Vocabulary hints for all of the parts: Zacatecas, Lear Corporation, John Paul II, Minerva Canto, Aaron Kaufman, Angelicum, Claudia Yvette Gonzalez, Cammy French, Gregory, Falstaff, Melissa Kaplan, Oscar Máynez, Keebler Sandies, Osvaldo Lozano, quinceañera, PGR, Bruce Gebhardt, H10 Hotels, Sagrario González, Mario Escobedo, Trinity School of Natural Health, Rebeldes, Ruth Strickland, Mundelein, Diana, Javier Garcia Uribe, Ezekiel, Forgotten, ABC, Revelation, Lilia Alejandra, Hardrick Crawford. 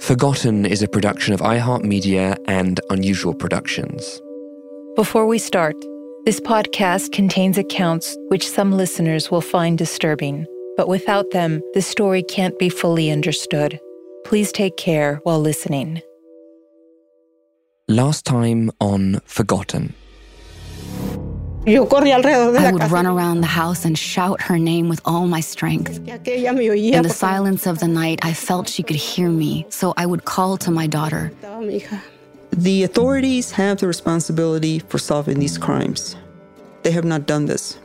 Forgotten is a production of iHeartMedia and Unusual Productions. Before we start, this podcast contains accounts which some listeners will find disturbing, but without them, the story can't be fully understood. Please take care while listening. Last time on Forgotten. I would run around the house and shout her name with all my strength. In the silence of the night, I felt she could hear me, so I would call to my daughter. The authorities have the responsibility for solving these crimes. They have not done this,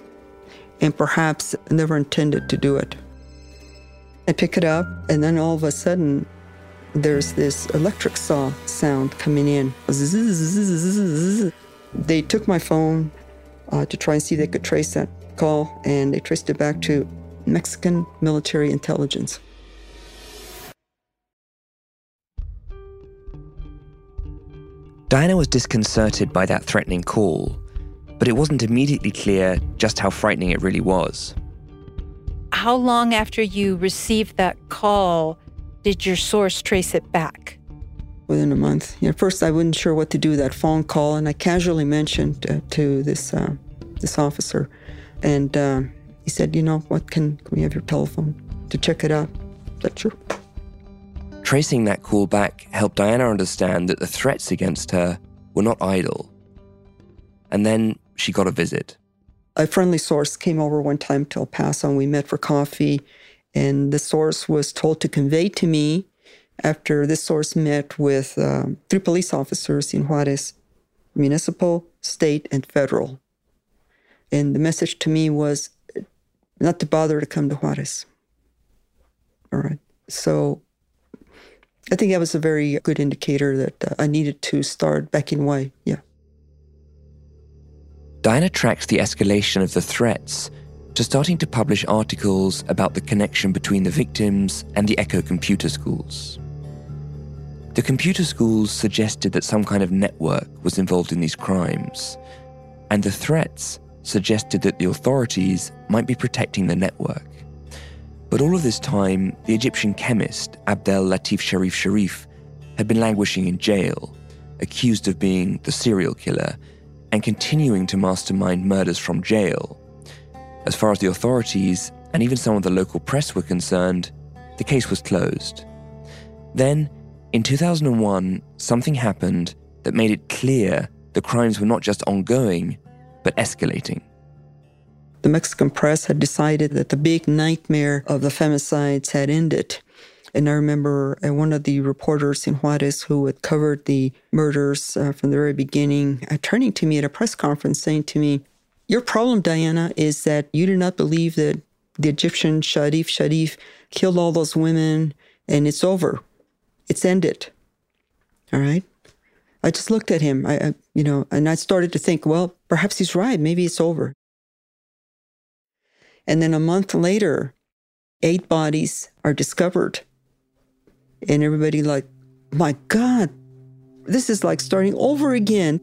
and perhaps never intended to do it. I pick it up, and then all of a sudden, there's this electric saw sound coming in. Zzz. They took my phone to try and see if they could trace that call, and they traced it back to Mexican military intelligence. Diana was disconcerted by that threatening call, but it wasn't immediately clear just how frightening it really was. How long after you received that call did your source trace it back? Within a month. At first, I wasn't sure what to do with that phone call, and I casually mentioned to this officer, and he said, "You know what? Can we have your telephone to check it out?" I said, "Sure." Tracing that call back helped Diana understand that the threats against her were not idle. And then she got a visit. A friendly source came over one time to El Paso, and we met for coffee. And the source was told to convey to me, after this source met with three police officers in Juarez, municipal, state, and federal. And the message to me was not to bother to come to Juarez. All right. So I think that was a very good indicator that I needed to start backing away. Yeah. Diana tracks the escalation of the threats to starting to publish articles about the connection between the victims and the Echo computer schools. The computer schools suggested that some kind of network was involved in these crimes, and the threats suggested that the authorities might be protecting the network. But all of this time, the Egyptian chemist Abdel Latif Sharif had been languishing in jail, accused of being the serial killer and continuing to mastermind murders from jail. As far as the authorities and even some of the local press were concerned, the case was closed. Then, in 2001, something happened that made it clear the crimes were not just ongoing, but escalating. The Mexican press had decided that the big nightmare of the femicides had ended, And I remember one of the reporters in Juarez who had covered the murders from the very beginning, turning to me at a press conference saying to me, "Your problem, Diana, is that you do not believe that the Egyptian Sharif killed all those women and it's over. It's ended." All right. I just looked at him, and I started to think, well, perhaps he's right. Maybe it's over. And then a month later, 8 bodies are discovered. And everybody like, my God, this is like starting over again.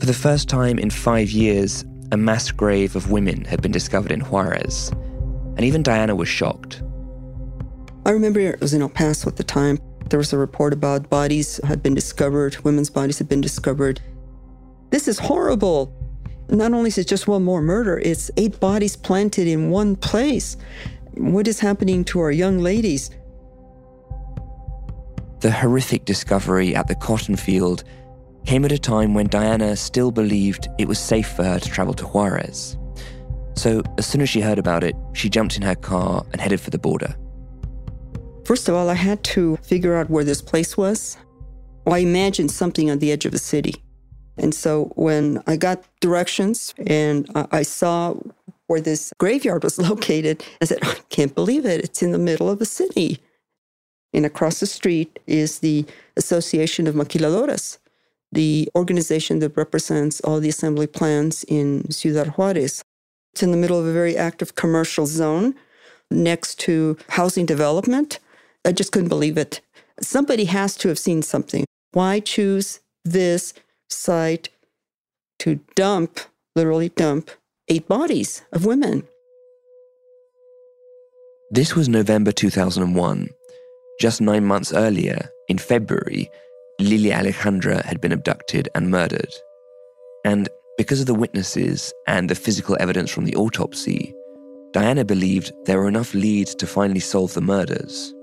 For the first time in 5 years, a mass grave of women had been discovered in Juarez. And even Diana was shocked. I remember it was in El Paso at the time. There was a report about bodies had been discovered, women's bodies had been discovered. This is horrible. Not only is it just one more murder, it's 8 bodies planted in one place. What is happening to our young ladies? The horrific discovery at the cotton field came at a time when Diana still believed it was safe for her to travel to Juarez. So as soon as she heard about it, she jumped in her car and headed for the border. First of all, I had to figure out where this place was. Well, I imagined something on the edge of a city. And so when I got directions and I saw where this graveyard was located, I said, I can't believe it. It's in the middle of a city. And across the street is the Association of Maquiladoras, the organization that represents all the assembly plants in Ciudad Juarez. It's in the middle of a very active commercial zone next to housing development. I just couldn't believe it. Somebody has to have seen something. Why choose this site to literally dump 8 bodies of women? This was November 2001. Just 9 months earlier, in February, Lilia Alejandra had been abducted and murdered. And because of the witnesses and the physical evidence from the autopsy, Diana believed there were enough leads to finally solve the murders.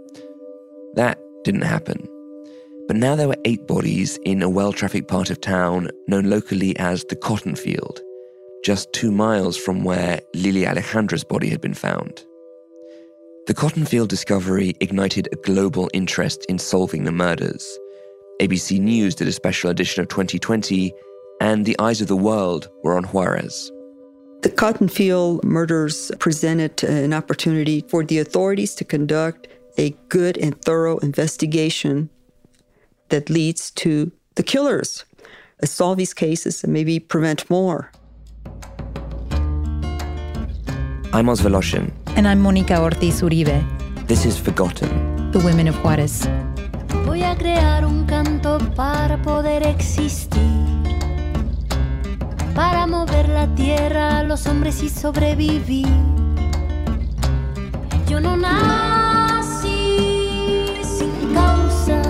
That didn't happen. But now there were 8 bodies in a well-trafficked part of town known locally as the Cotton Field, just 2 miles from where Lilia Alejandra's body had been found. The Cotton Field discovery ignited a global interest in solving the murders. ABC News did a special edition of 2020, and the eyes of the world were on Juarez. The Cotton Field murders presented an opportunity for the authorities to conduct a good and thorough investigation that leads to the killers, solve these cases, and maybe prevent more. I'm Osvaldo Lozano. And I'm Monica Ortiz Uribe. This is Forgotten. The Women of Juarez. Voy a crear un canto para poder existir, para mover la tierra, los hombres y sobrevivir. Yo no nací sin causa,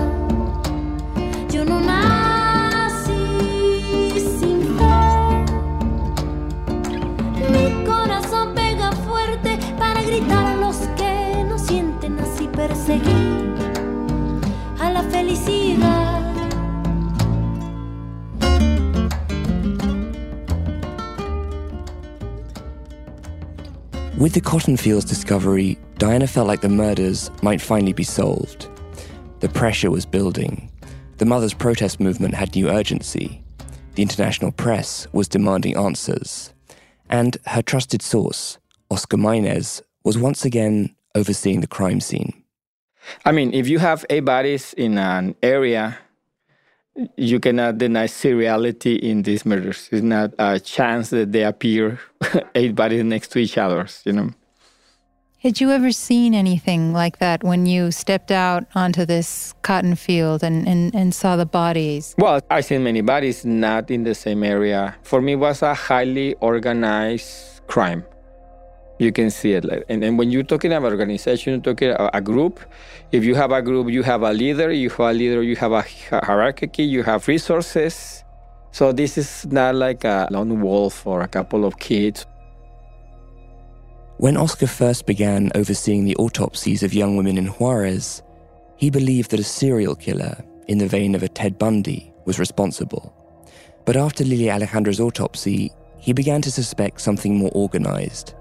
yo no nací sin fe. Mi corazón pega fuerte para gritar a los que no sienten así perseguir a la felicidad. With the cotton fields discovery, Diana felt like the murders might finally be solved. The pressure was building. The mothers' protest movement had new urgency. The international press was demanding answers. And her trusted source, Oscar Máynez, was once again overseeing the crime scene. I mean, if you have 8 bodies in an area, you cannot deny seriality in these murders. It's not a chance that they appear 8 bodies next to each other, Had you ever seen anything like that when you stepped out onto this cotton field and saw the bodies? Well, I've seen many bodies, not in the same area. For me, it was a highly organized crime. You can see it. And when you're talking about organization, you're talking about a group. If you have a group, you have a leader. You have a leader, you have a hierarchy. You have resources. So this is not like a lone wolf or a couple of kids. When Oscar first began overseeing the autopsies of young women in Juarez, he believed that a serial killer, in the vein of a Ted Bundy, was responsible. But after Lilia Alejandra's autopsy, he began to suspect something more organized.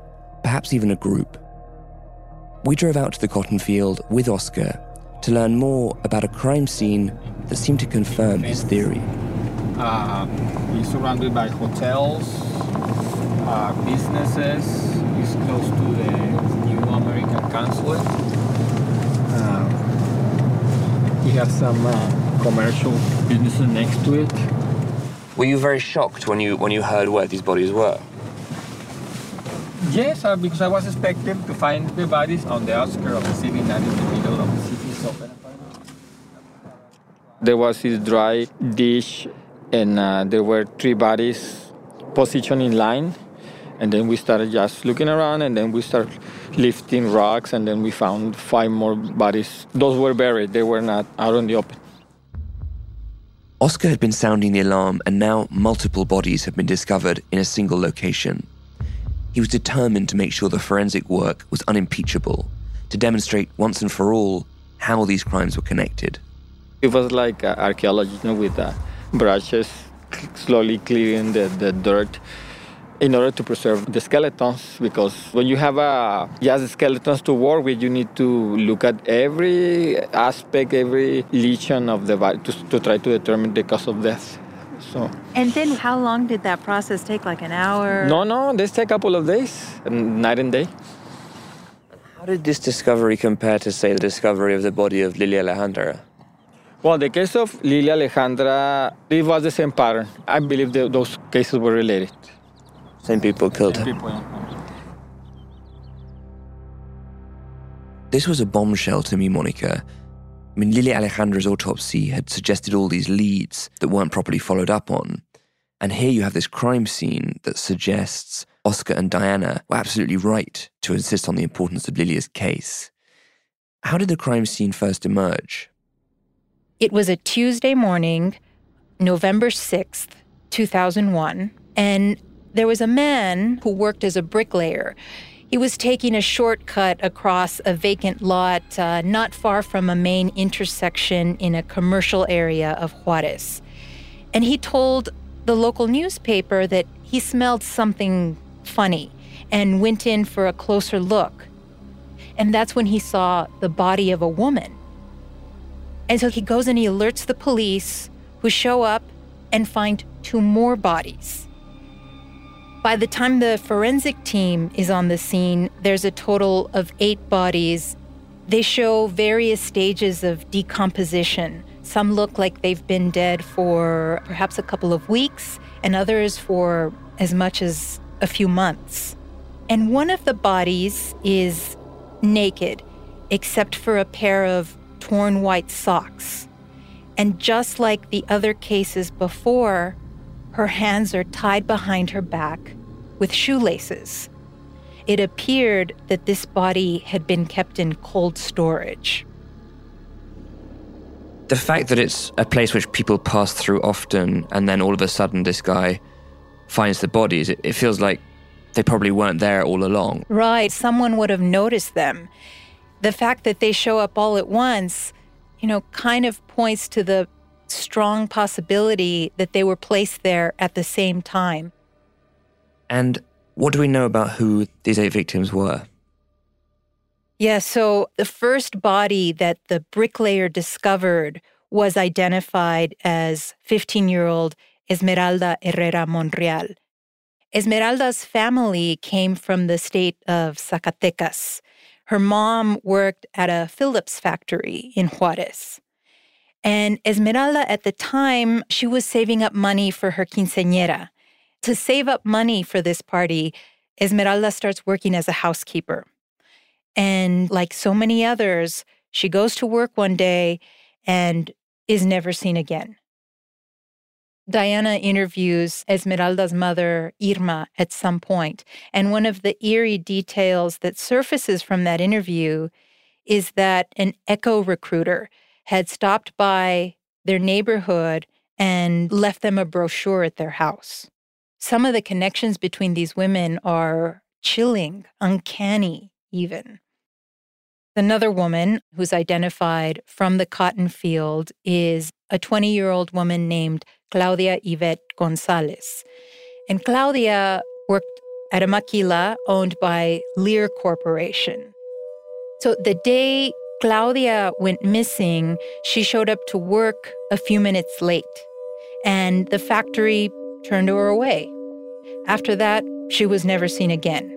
Perhaps even a group. We drove out to the cotton field with Oscar to learn more about a crime scene that seemed to confirm his theory. He's surrounded by hotels, businesses. He's close to the New American Consulate. He has some commercial businesses next to it. Were you very shocked when you heard where these bodies were? Yes, because I was expecting to find the bodies on the outskirts of the city, not in the middle of the city. So there was this dry dish, and there were three bodies positioned in line. And then we started just looking around, and then we started lifting rocks, and then we found five more bodies. Those were buried. They were not out in the open. Oscar had been sounding the alarm, and now multiple bodies have been discovered in a single location. He was determined to make sure the forensic work was unimpeachable, to demonstrate once and for all how these crimes were connected. It was like archaeology, with brushes, slowly clearing the dirt in order to preserve the skeletons, because when you have just skeletons to work with, you need to look at every aspect, every lesion of the body to try to determine the cause of death. So. And then how long did that process take, like an hour? No, this took a couple of days, night and day. How did this discovery compare to, say, the discovery of the body of Lilia Alejandra? Well, the case of Lilia Alejandra, it was the same pattern. I believe that those cases were related. Same people killed her. This was a bombshell to me, Monica. Lilia Alejandra's autopsy had suggested all these leads that weren't properly followed up on. And here you have this crime scene that suggests Oscar and Diana were absolutely right to insist on the importance of Lilia's case. How did the crime scene first emerge? It was a Tuesday morning, November 6th, 2001, and there was a man who worked as a bricklayer. He was taking a shortcut across a vacant lot not far from a main intersection in a commercial area of Juarez. And he told the local newspaper that he smelled something funny and went in for a closer look. And that's when he saw the body of a woman. And so he goes and he alerts the police, who show up and find two more bodies. By the time the forensic team is on the scene, there's a total of 8 bodies. They show various stages of decomposition. Some look like they've been dead for perhaps a couple of weeks, and others for as much as a few months. And one of the bodies is naked, except for a pair of torn white socks. And just like the other cases before, her hands are tied behind her back with shoelaces. It appeared that this body had been kept in cold storage. The fact that it's a place which people pass through often, and then all of a sudden this guy finds the bodies, it feels like they probably weren't there all along. Right, someone would have noticed them. The fact that they show up all at once, kind of points to the strong possibility that they were placed there at the same time. And what do we know about who these 8 victims were? Yeah, so the first body that the bricklayer discovered was identified as 15-year-old Esmeralda Herrera Monreal. Esmeralda's family came from the state of Zacatecas. Her mom worked at a Phillips factory in Juarez. And Esmeralda, at the time, she was saving up money for her quinceañera. To save up money for this party, Esmeralda starts working as a housekeeper. And like so many others, she goes to work one day and is never seen again. Diana interviews Esmeralda's mother, Irma, at some point. And one of the eerie details that surfaces from that interview is that an eco recruiter had stopped by their neighborhood and left them a brochure at their house. Some of the connections between these women are chilling, uncanny even. Another woman who's identified from the cotton field is a 20-year-old woman named Claudia Yvette Gonzalez. And Claudia worked at a maquila owned by Lear Corporation. So the day Claudia went missing, she showed up to work a few minutes late, and the factory turned her away. After that, she was never seen again.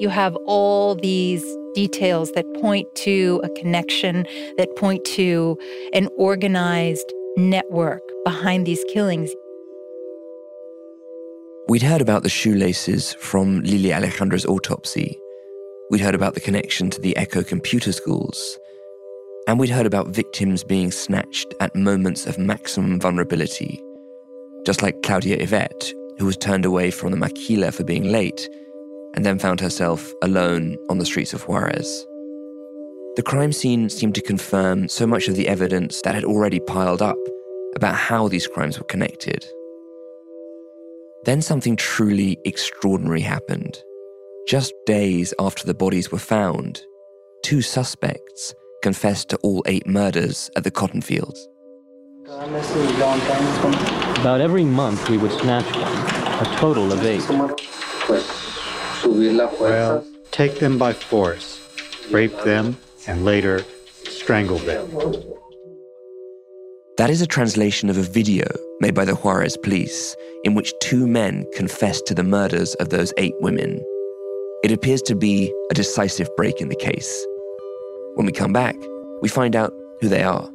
You have all these details that point to a connection, that point to an organized network behind these killings. We'd heard about the shoelaces from Lilia Alejandra's autopsy. We'd heard about the connection to the Echo computer schools. And we'd heard about victims being snatched at moments of maximum vulnerability. Just like Claudia Yvette, who was turned away from the maquila for being late and then found herself alone on the streets of Juarez. The crime scene seemed to confirm so much of the evidence that had already piled up about how these crimes were connected. Then something truly extraordinary happened. Just days after the bodies were found, two suspects confessed to all 8 murders at the cotton fields. About every month we would snatch one, a total of 8. Well, take them by force, rape them, and later strangle them. That is a translation of a video made by the Juarez police in which 2 men confessed to the murders of those 8 women. It appears to be a decisive break in the case. When we come back, we find out who they are.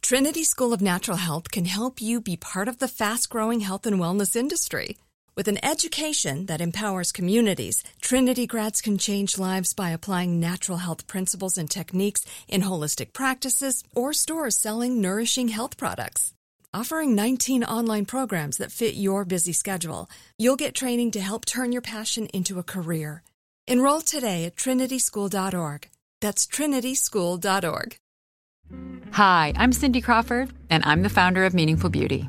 Trinity School of Natural Health can help you be part of the fast-growing health and wellness industry. With an education that empowers communities, Trinity grads can change lives by applying natural health principles and techniques in holistic practices or stores selling nourishing health products. Offering 19 online programs that fit your busy schedule, you'll get training to help turn your passion into a career. Enroll today at trinityschool.org. That's trinityschool.org. Hi, I'm Cindy Crawford, and I'm the founder of Meaningful Beauty.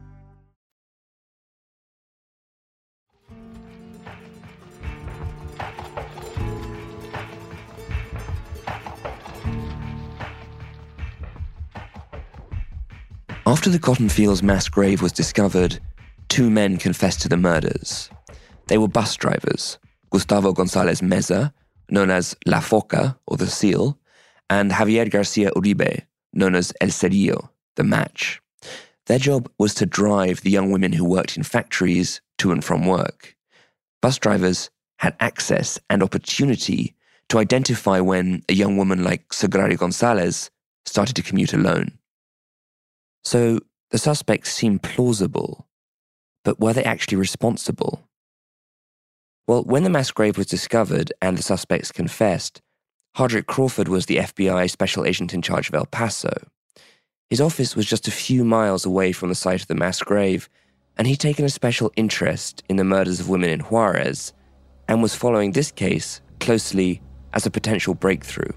After the cotton fields mass grave was discovered, 2 men confessed to the murders. They were bus drivers, Gustavo González Meza, known as La Foca, or the Seal, and Javier Garcia Uribe, known as El Cerillo, the Match. Their job was to drive the young women who worked in factories to and from work. Bus drivers had access and opportunity to identify when a young woman like Sagrario González started to commute alone. So the suspects seemed plausible, But were they actually responsible? Well, when the mass grave was discovered and the suspects confessed, Hardrick Crawford was the FBI special agent in charge of El Paso. His office was just a few miles away from the site of the mass grave, and he'd taken a special interest in the murders of women in Juarez and was following this case closely as a potential breakthrough.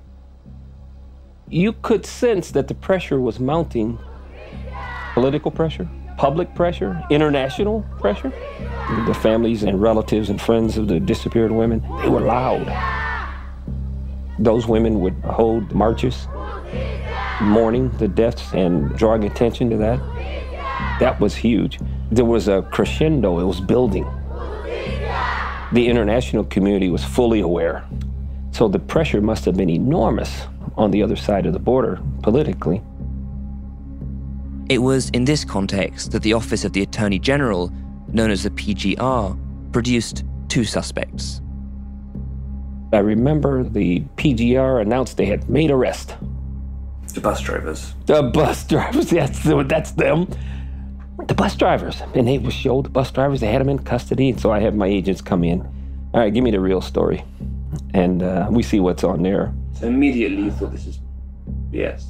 You could sense that the pressure was mounting. Political pressure, public pressure, international pressure. The families and relatives and friends of the disappeared women, they were loud. Those women would hold marches, mourning the deaths and drawing attention to that. That was huge. There was a crescendo, it was building. The international community was fully aware. So the pressure must have been enormous on the other side of the border, politically. It was in this context that the Office of the Attorney General, known as the PGR, produced two suspects. I remember the PGR announced they had made arrest. The bus drivers. The bus drivers, that's them. The bus drivers. And they would show the bus drivers, they had them in custody, and so I had my agents come in. All right, give me the real story. And we see what's on there. So immediately you thought this is BS.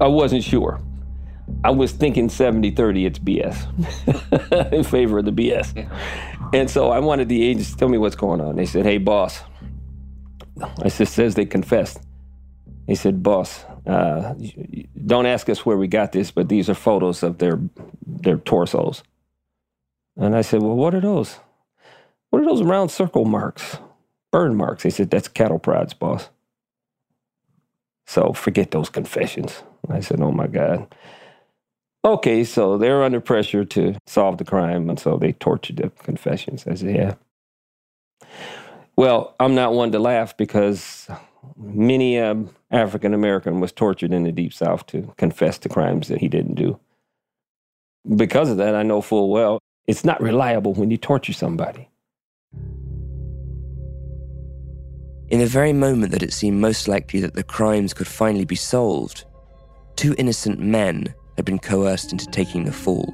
I wasn't sure. I was thinking 70-30, it's BS, in favor of the BS. Yeah. And so I wanted the agents to tell me what's going on. They said, hey, boss. I said, says they confessed. They said, boss, don't ask us where we got this, but these are photos of their torsos. And I said, well, what are those? What are those round circle marks, burn marks? They said, that's cattle prods, boss. So forget those confessions. I said, oh my God. Okay, so they're under pressure to solve the crime, and so they tortured the confessions. I said, yeah. Well, I'm not one to laugh because many African American was tortured in the Deep South to confess to crimes that he didn't do. Because of that, I know full well, it's not reliable when you torture somebody. In the very moment that it seemed most likely that the crimes could finally be solved, two innocent men had been coerced into taking the fall.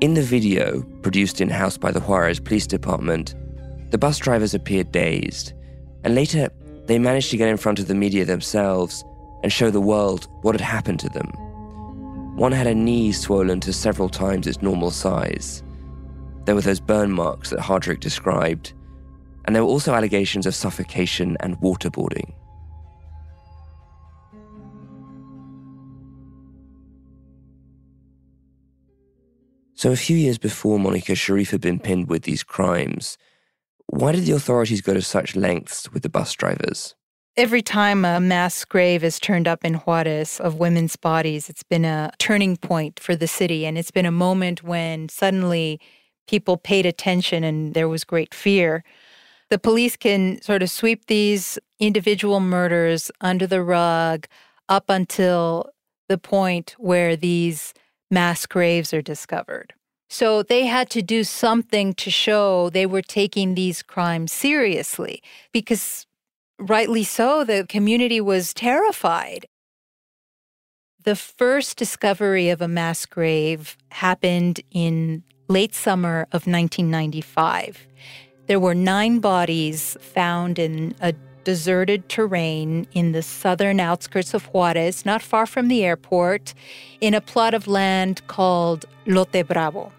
In the video, produced in-house by the Juarez Police Department, the bus drivers appeared dazed, and later they managed to get in front of the media themselves and show the world what had happened to them. One had a knee swollen to several times its normal size. There were those burn marks that Hardrick described, and there were also allegations of suffocation and waterboarding. So a few years before Monica Sharif had been pinned with these crimes, why did the authorities go to such lengths with the bus drivers? Every time a mass grave is turned up in Juarez of women's bodies, it's been a turning point for the city, and it's been a moment when suddenly people paid attention and there was great fear. The police can sort of sweep these individual murders under the rug up until the point where these mass graves are discovered. So they had to do something to show they were taking these crimes seriously because, rightly so, the community was terrified. The first discovery of a mass grave happened in late summer of 1995. There were 9 bodies found in a deserted terrain in the southern outskirts of Juarez, not far from the airport, in a plot of land called Lote Bravo.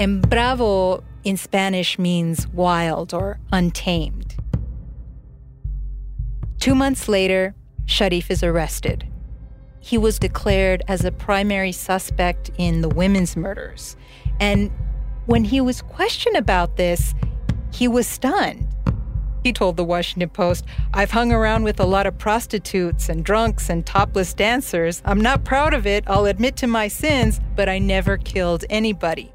And Bravo in Spanish means wild or untamed. 2 months later, Sharif is arrested. He was declared as a primary suspect in the women's murders. And when he was questioned about this, he was stunned. He told the Washington Post, "I've hung around with a lot of prostitutes and drunks and topless dancers. I'm not proud of it. I'll admit to my sins, but I never killed anybody."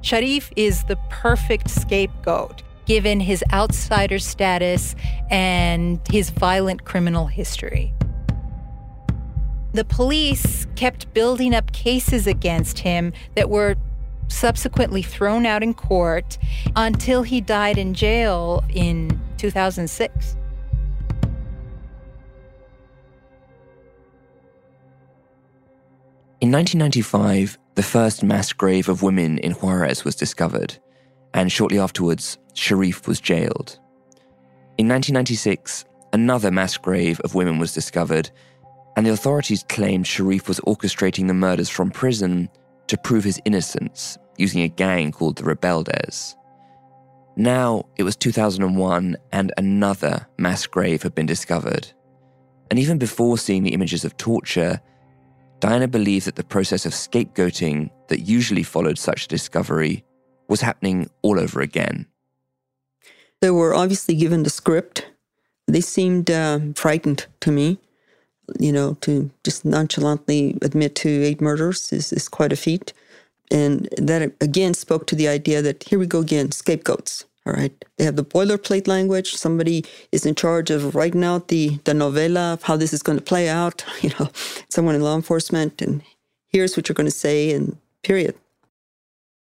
Sharif is the perfect scapegoat, given his outsider status and his violent criminal history. The police kept building up cases against him that were subsequently thrown out in court until he died in jail in 2006. In 1995, the first mass grave of women in Juarez was discovered, and shortly afterwards, Sharif was jailed. In 1996, another mass grave of women was discovered, and the authorities claimed Sharif was orchestrating the murders from prison to prove his innocence using a gang called the Rebeldes. Now it was 2001 and another mass grave had been discovered. And even before seeing the images of torture, Diana believed that the process of scapegoating that usually followed such a discovery was happening all over again. They were obviously given the script. They seemed frightened to me. You know, to just nonchalantly admit to 8 murders is quite a feat. And that, again, spoke to the idea that here we go again, scapegoats, all right? They have the boilerplate language. Somebody is in charge of writing out the novela of how this is going to play out, you know, someone in law enforcement, and here's what you're going to say, and period.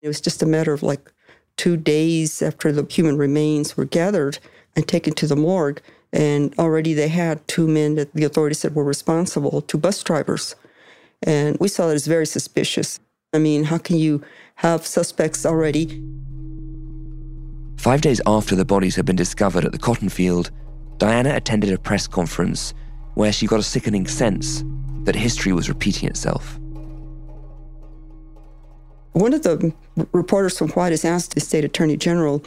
It was just a matter of like 2 days after the human remains were gathered and taken to the morgue, and already they had 2 men that the authorities said were responsible, 2 bus drivers. And we saw that as very suspicious. I mean, how can you have suspects already? 5 days after the bodies had been discovered at the cotton field, Diana attended a press conference where she got a sickening sense that history was repeating itself. One of the reporters from Juarez asked the state attorney general,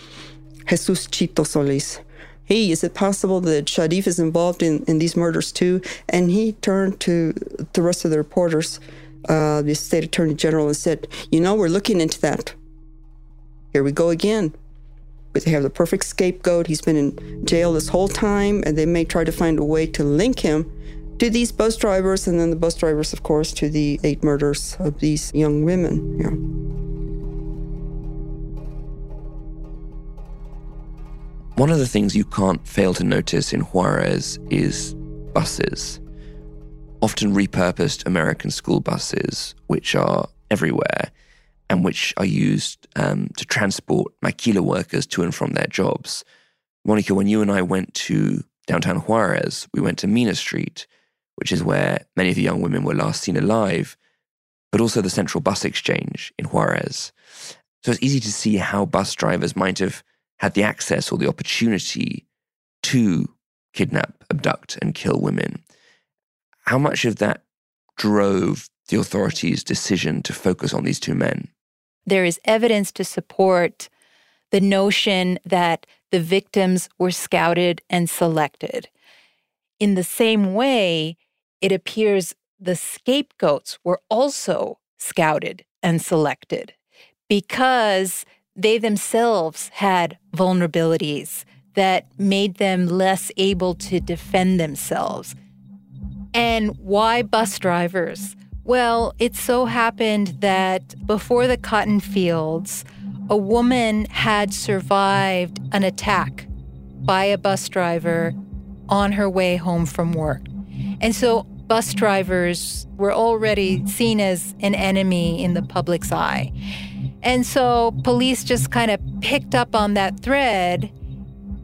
Jesus Chito Solis, hey, is it possible that Sharif is involved in these murders too? And he turned to the rest of the reporters, the state attorney general, and said, you know, we're looking into that. Here we go again. But they have the perfect scapegoat. He's been in jail this whole time, and they may try to find a way to link him to these bus drivers, and then the bus drivers, of course, to the 8 murders of these young women. Yeah. One of the things you can't fail to notice in Juarez is buses, often repurposed American school buses, which are everywhere and which are used to transport maquila workers to and from their jobs. Monica, when you and I went to downtown Juarez, we went to Mina Street, which is where many of the young women were last seen alive, but also the Central Bus Exchange in Juarez. So it's easy to see how bus drivers might have had the access or the opportunity to kidnap, abduct, and kill women. How much of that drove the authorities' decision to focus on these 2 men? There is evidence to support the notion that the victims were scouted and selected. In the same way, it appears the scapegoats were also scouted and selected because they themselves had vulnerabilities that made them less able to defend themselves. And why bus drivers? Well, it so happened that before the cotton fields, a woman had survived an attack by a bus driver on her way home from work. And so bus drivers were already seen as an enemy in the public's eye. And so police just kind of picked up on that thread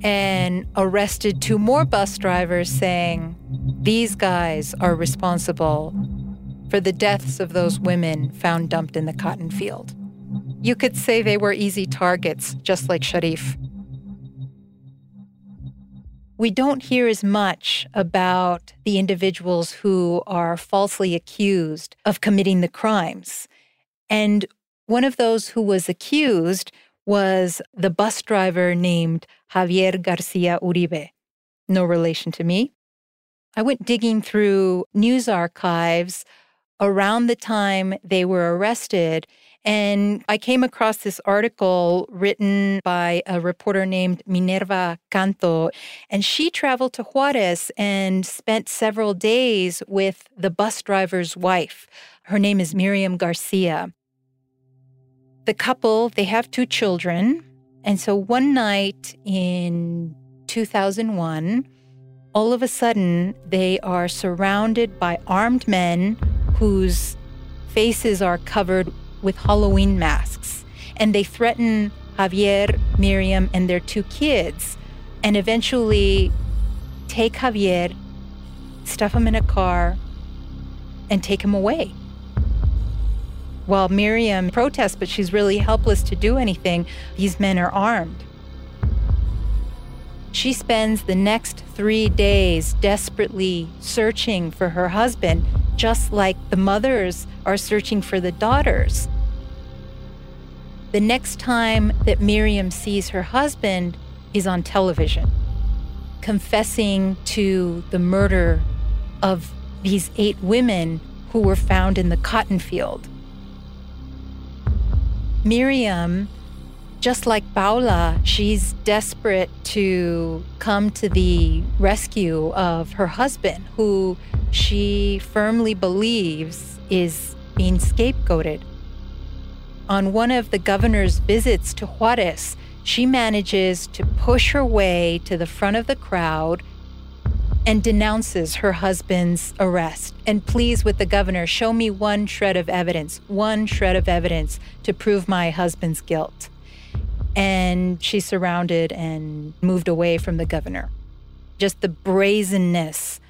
and arrested 2 more bus drivers, saying, these guys are responsible for the deaths of those women found dumped in the cotton field. You could say they were easy targets, just like Sharif. We don't hear as much about the individuals who are falsely accused of committing the crimes. And one of those who was accused was the bus driver named Javier Garcia Uribe. No relation to me. I went digging through news archives around the time they were arrested, and I came across this article written by a reporter named Minerva Canto, and she traveled to Juarez and spent several days with the bus driver's wife. Her name is Miriam Garcia. The couple, they have 2 children. And so one night in 2001, all of a sudden, they are surrounded by armed men whose faces are covered with Halloween masks. And they threaten Javier, Miriam, and their 2 kids, and eventually take Javier, stuff him in a car, and take him away. While Miriam protests, but she's really helpless to do anything, these men are armed. She spends the next 3 days desperately searching for her husband, just like the mothers are searching for the daughters. The next time that Miriam sees her husband is on television, confessing to the murder of these 8 women who were found in the cotton field. Miriam, just like Paula, she's desperate to come to the rescue of her husband, who she firmly believes is being scapegoated. On one of the governor's visits to Juarez, she manages to push her way to the front of the crowd and denounces her husband's arrest and pleads with the governor, show me one shred of evidence to prove my husband's guilt. And she's surrounded and moved away from the governor. Just the brazenness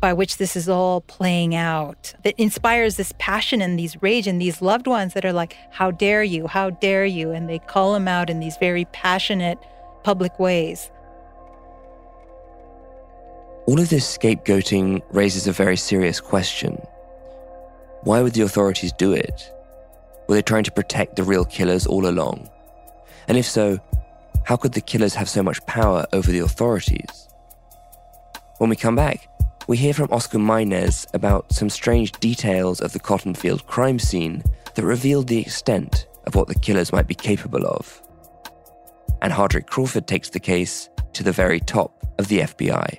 by which this is all playing out that inspires this passion and these rage and these loved ones that are like, how dare you? And they call him out in these very passionate public ways. All of this scapegoating raises a very serious question. Why would the authorities do it? Were they trying to protect the real killers all along? And if so, how could the killers have so much power over the authorities? When we come back, we hear from Oscar Máynez about some strange details of the cotton field crime scene that revealed the extent of what the killers might be capable of. And Hardrick Crawford takes the case to the very top of the FBI.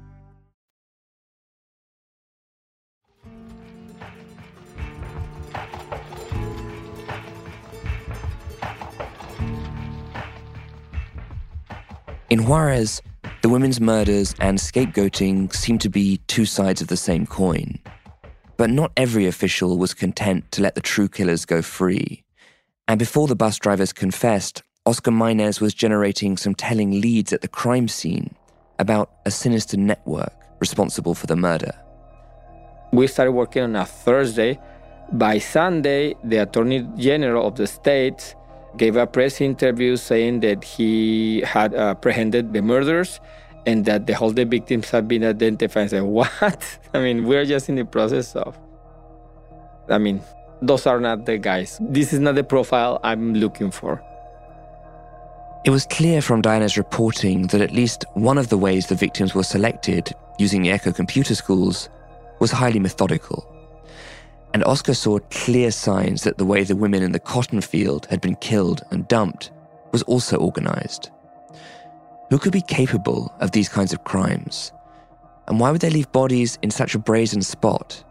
In Juarez, the women's murders and scapegoating seemed to be two sides of the same coin. But not every official was content to let the true killers go free. And before the bus drivers confessed, Oscar Máynez was generating some telling leads at the crime scene about a sinister network responsible for the murder. We started working on a Thursday. By Sunday, the Attorney General of the state gave a press interview saying that he had apprehended the murders and that the whole the victims had been identified. I said, what? I mean, we're just in the process of... I mean, those are not the guys. This is not the profile I'm looking for. It was clear from Diana's reporting that at least one of the ways the victims were selected, using the Echo computer schools, was highly methodical. And Oscar saw clear signs that the way the women in the cotton field had been killed and dumped was also organized. Who could be capable of these kinds of crimes? And why would they leave bodies in such a brazen spot?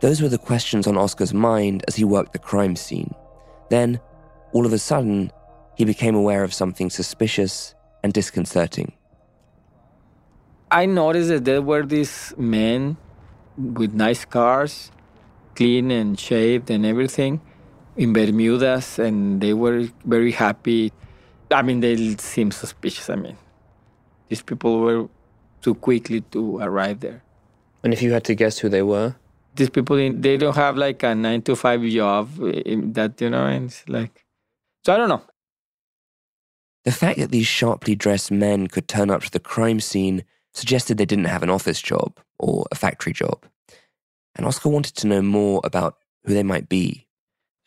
Those were the questions on Oscar's mind as he worked the crime scene. Then, all of a sudden, he became aware of something suspicious and disconcerting. I noticed that there were these men with nice cars, clean and shaved and everything, in Bermudas, and they were very happy. I mean, they seemed suspicious. I mean, these people were too quickly to arrive there. And if you had to guess who they were? These people, they don't have like a 9-to-5 job, that, you know, and it's like... So I don't know. The fact that these sharply dressed men could turn up to the crime scene suggested they didn't have an office job or a factory job. And Oscar wanted to know more about who they might be.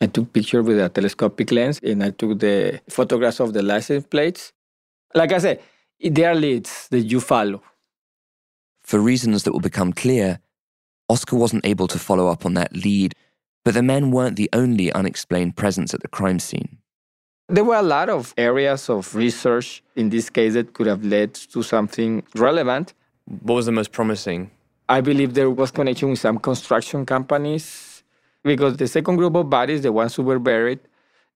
I took pictures with a telescopic lens and I took the photographs of the license plates. Like I said, they are leads that you follow. For reasons that will become clear, Oscar wasn't able to follow up on that lead, but the men weren't the only unexplained presence at the crime scene. There were a lot of areas of research in this case that could have led to something relevant. What was the most promising? I believe there was connection with some construction companies, because the second group of bodies, the ones who were buried,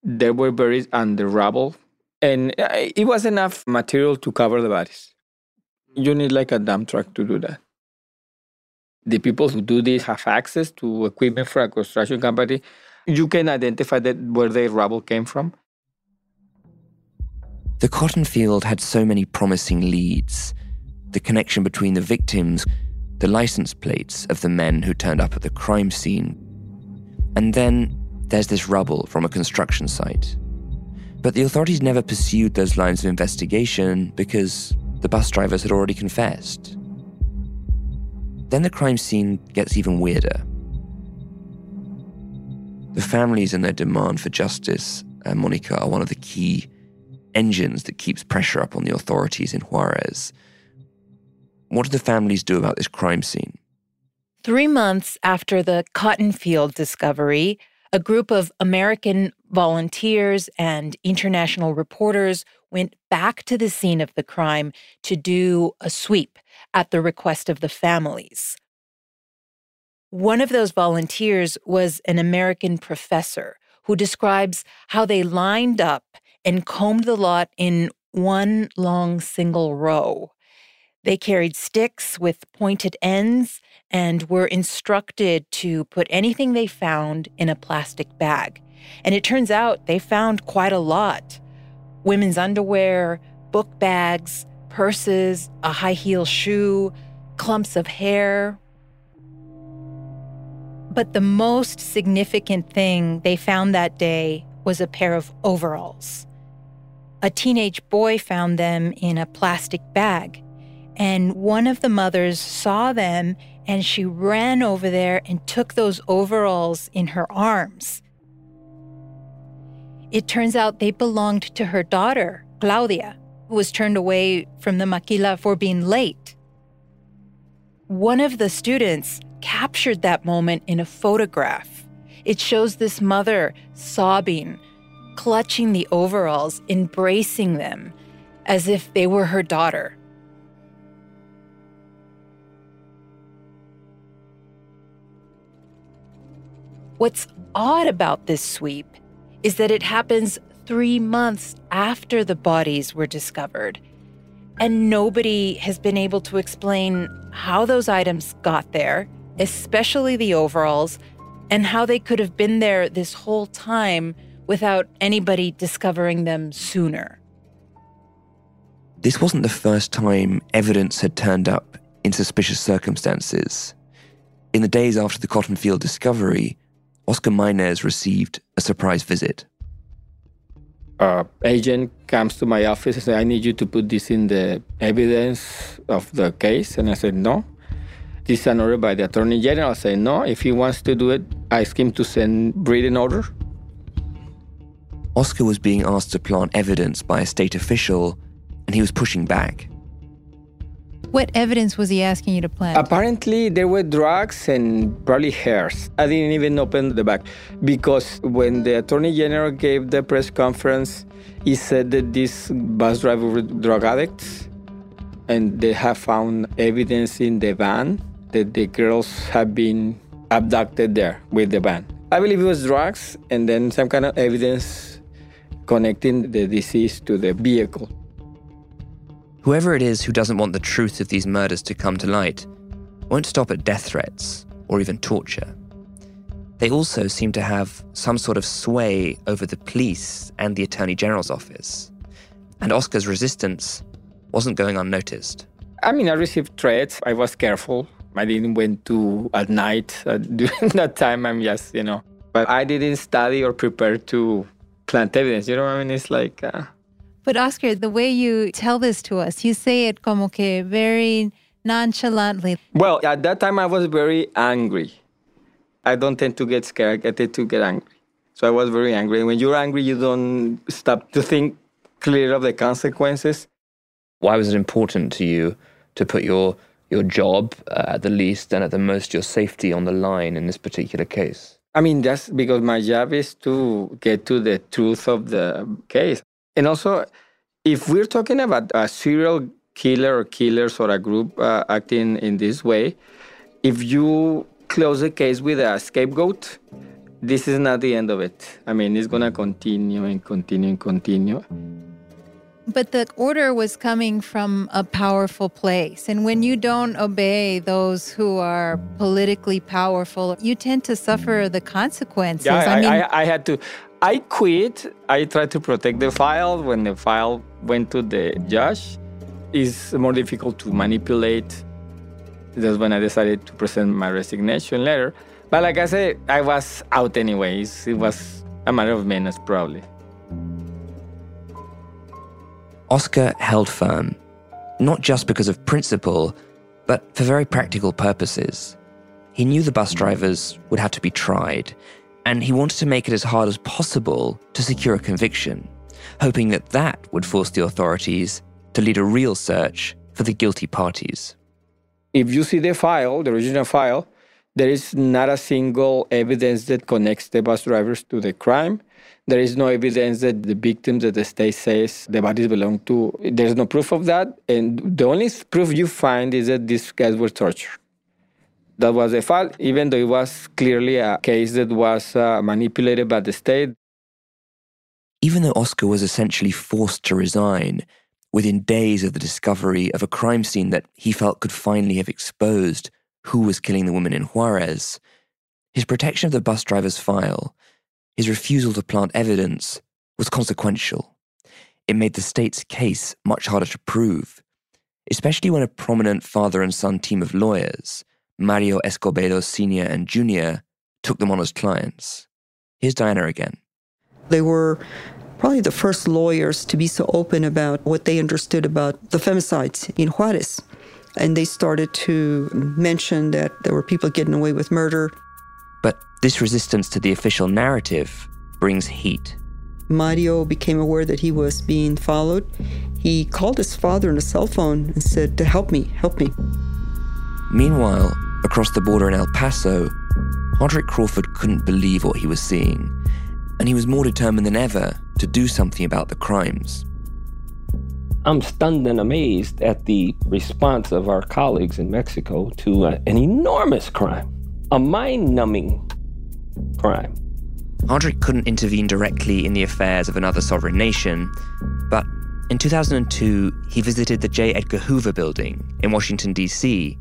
they were buried under rubble. And it was enough material to cover the bodies. You need like a dump truck to do that. The people who do this have access to equipment for a construction company. You can identify that where the rubble came from. The cotton field had so many promising leads. The connection between the victims, the license plates of the men who turned up at the crime scene. And then there's this rubble from a construction site. But the authorities never pursued those lines of investigation because the bus drivers had already confessed. Then the crime scene gets even weirder. The families and their demand for justice, Monica, are one of the key engines that keeps pressure up on the authorities in Juarez. What do the families do about this crime scene? 3 months after the cotton field discovery, a group of American volunteers and international reporters went back to the scene of the crime to do a sweep at the request of the families. One of those volunteers was an American professor who describes how they lined up and combed the lot in one long single row. They carried sticks with pointed ends and were instructed to put anything they found in a plastic bag. And it turns out they found quite a lot. Women's underwear, book bags, purses, a high heel shoe, clumps of hair. But the most significant thing they found that day was a pair of overalls. A teenage boy found them in a plastic bag, and one of the mothers saw them and she ran over there and took those overalls in her arms. It turns out they belonged to her daughter, Claudia, who was turned away from the maquila for being late. One of the students captured that moment in a photograph. It shows this mother sobbing, clutching the overalls, embracing them as if they were her daughter. What's odd about this sweep is that it happens 3 months after the bodies were discovered, and nobody has been able to explain how those items got there, especially the overalls, and how they could have been there this whole time without anybody discovering them sooner. This wasn't the first time evidence had turned up in suspicious circumstances. In the days after the cotton field discovery, Oscar Máynez received a surprise visit. Our agent comes to my office and says, I need you to put this in the evidence of the case. And I said, no. This is an order by the Attorney General. I said, no. If he wants to do it, I ask him to send written order. Oscar was being asked to plant evidence by a state official, and he was pushing back. What evidence was he asking you to plant? Apparently, there were drugs and probably hairs. I didn't even open the bag because when the Attorney General gave the press conference, he said that these bus drivers were drug addicts, and they have found evidence in the van that the girls have been abducted there with the van. I believe it was drugs and then some kind of evidence connecting the deceased to the vehicle. Whoever it is who doesn't want the truth of these murders to come to light won't stop at death threats or even torture. They also seem to have some sort of sway over the police and the Attorney General's office. And Oscar's resistance wasn't going unnoticed. I mean, I received threats. I was careful. I didn't went to at night. During that time, I'm just, But I didn't study or prepare to plant evidence. You know what I mean? It's like... But Oscar, the way you tell this to us, you say it como que very nonchalantly. Well, at that time I was very angry. I don't tend to get scared, I tend to get angry. So I was very angry. And when you're angry, you don't stop to think clear of the consequences. Why was it important to you to put your job at the least and at the most your safety on the line in this particular case? I mean, that's because my job is to get to the truth of the case. And also, if we're talking about a serial killer or killers or a group acting in this way, if you close the case with a scapegoat, this is not the end of it. I mean, it's going to continue and continue and continue. But the order was coming from a powerful place. And when you don't obey those who are politically powerful, you tend to suffer the consequences. Yeah, I had to... I quit. I tried to protect the file. When the file went to the judge, it's more difficult to manipulate. That's when I decided to present my resignation letter. But like I said, I was out anyways. It was a matter of minutes, probably. Oscar held firm, not just because of principle, but for very practical purposes. He knew the bus drivers would have to be tried, and he wanted to make it as hard as possible to secure a conviction, hoping that that would force the authorities to lead a real search for the guilty parties. If you see the file, the original file, there is not a single evidence that connects the bus drivers to the crime. There is no evidence that the victims that the state says the bodies belong to. There's no proof of that. And the only proof you find is that these guys were tortured. That was the file, even though it was clearly a case that was manipulated by the state. Even though Oscar was essentially forced to resign, within days of the discovery of a crime scene that he felt could finally have exposed who was killing the woman in Juarez, his protection of the bus driver's file, his refusal to plant evidence, was consequential. It made the state's case much harder to prove, especially when a prominent father and son team of lawyers, Mario Escobedo Sr. and Jr., took them on as clients. Here's Diana again. They were probably the first lawyers to be so open about what they understood about the femicides in Juarez. And they started to mention that there were people getting away with murder. But this resistance to the official narrative brings heat. Mario became aware that he was being followed. He called his father on a cell phone and said, help me. Meanwhile, across the border in El Paso, Hardrick Crawford couldn't believe what he was seeing, and he was more determined than ever to do something about the crimes. I'm stunned and amazed at the response of our colleagues in Mexico to an enormous crime, a mind-numbing crime. Hardrick couldn't intervene directly in the affairs of another sovereign nation, but in 2002, he visited the J. Edgar Hoover building in Washington, D.C.,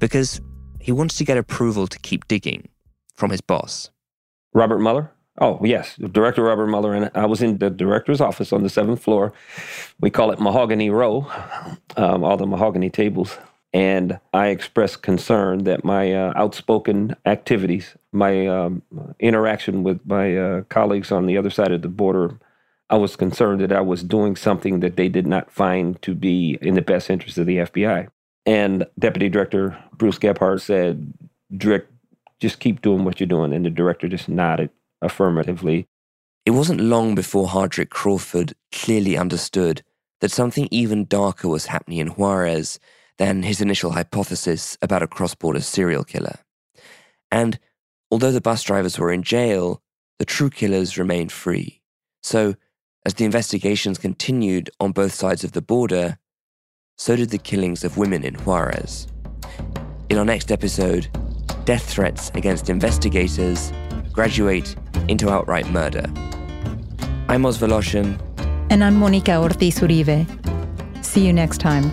because he wanted to get approval to keep digging from his boss. Robert Mueller, Oh, yes, Director Robert Mueller. And I was in the director's office on the 7th floor. We call it Mahogany Row, all the mahogany tables. And I expressed concern that my outspoken activities, my interaction with my colleagues on the other side of the border, I was concerned that I was doing something that they did not find to be in the best interest of the FBI. And Deputy Director Bruce Gebhardt said, "Drick, just keep doing what you're doing." And the director just nodded affirmatively. It wasn't long before Hardrick Crawford clearly understood that something even darker was happening in Juarez than his initial hypothesis about a cross-border serial killer. And although the bus drivers were in jail, the true killers remained free. So, as the investigations continued on both sides of the border, so did the killings of women in Juarez. In our next episode, death threats against investigators graduate into outright murder. I'm Osvaldo Lozano. And I'm Monica Ortiz Uribe. See you next time.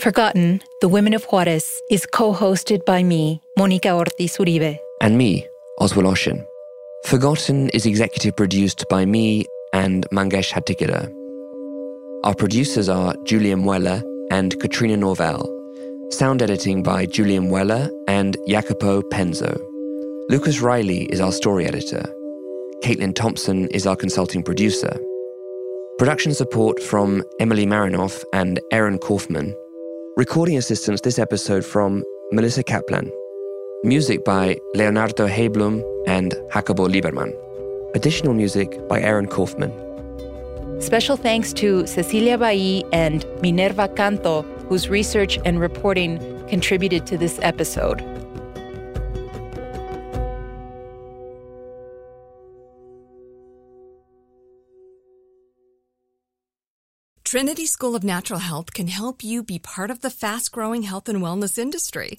Forgotten, The Women of Juarez is co-hosted by me, Monica Ortiz Uribe. And me, Osvaldo Lozano. Forgotten is executive produced by me and Mangesh Hattikara. Our producers are Julian Weller and Katrina Norval. Sound editing by Julian Weller and Jacopo Penzo. Lucas Riley is our story editor. Caitlin Thompson is our consulting producer. Production support from Emily Marinoff and Aaron Kaufman. Recording assistance this episode from Melissa Kaplan. Music by Leonardo Heiblum and Jacobo Lieberman. Additional music by Aaron Kaufman. Special thanks to Cecilia Bailly and Minerva Canto, whose research and reporting contributed to this episode. Trinity School of Natural Health can help you be part of the fast-growing health and wellness industry.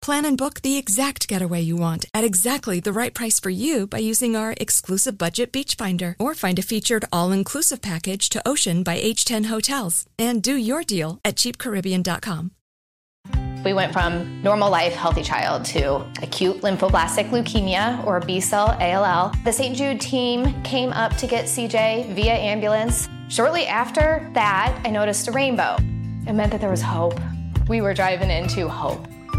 Plan and book the exact getaway you want at exactly the right price for you by using our exclusive budget beach finder, or find a featured all-inclusive package to Ocean by H10 Hotels and do your deal at CheapCaribbean.com. We went from normal life, healthy child to acute lymphoblastic leukemia, or B-cell ALL. The St. Jude team came up to get CJ via ambulance. Shortly after that, I noticed a rainbow. It meant that there was hope. We were driving into hope.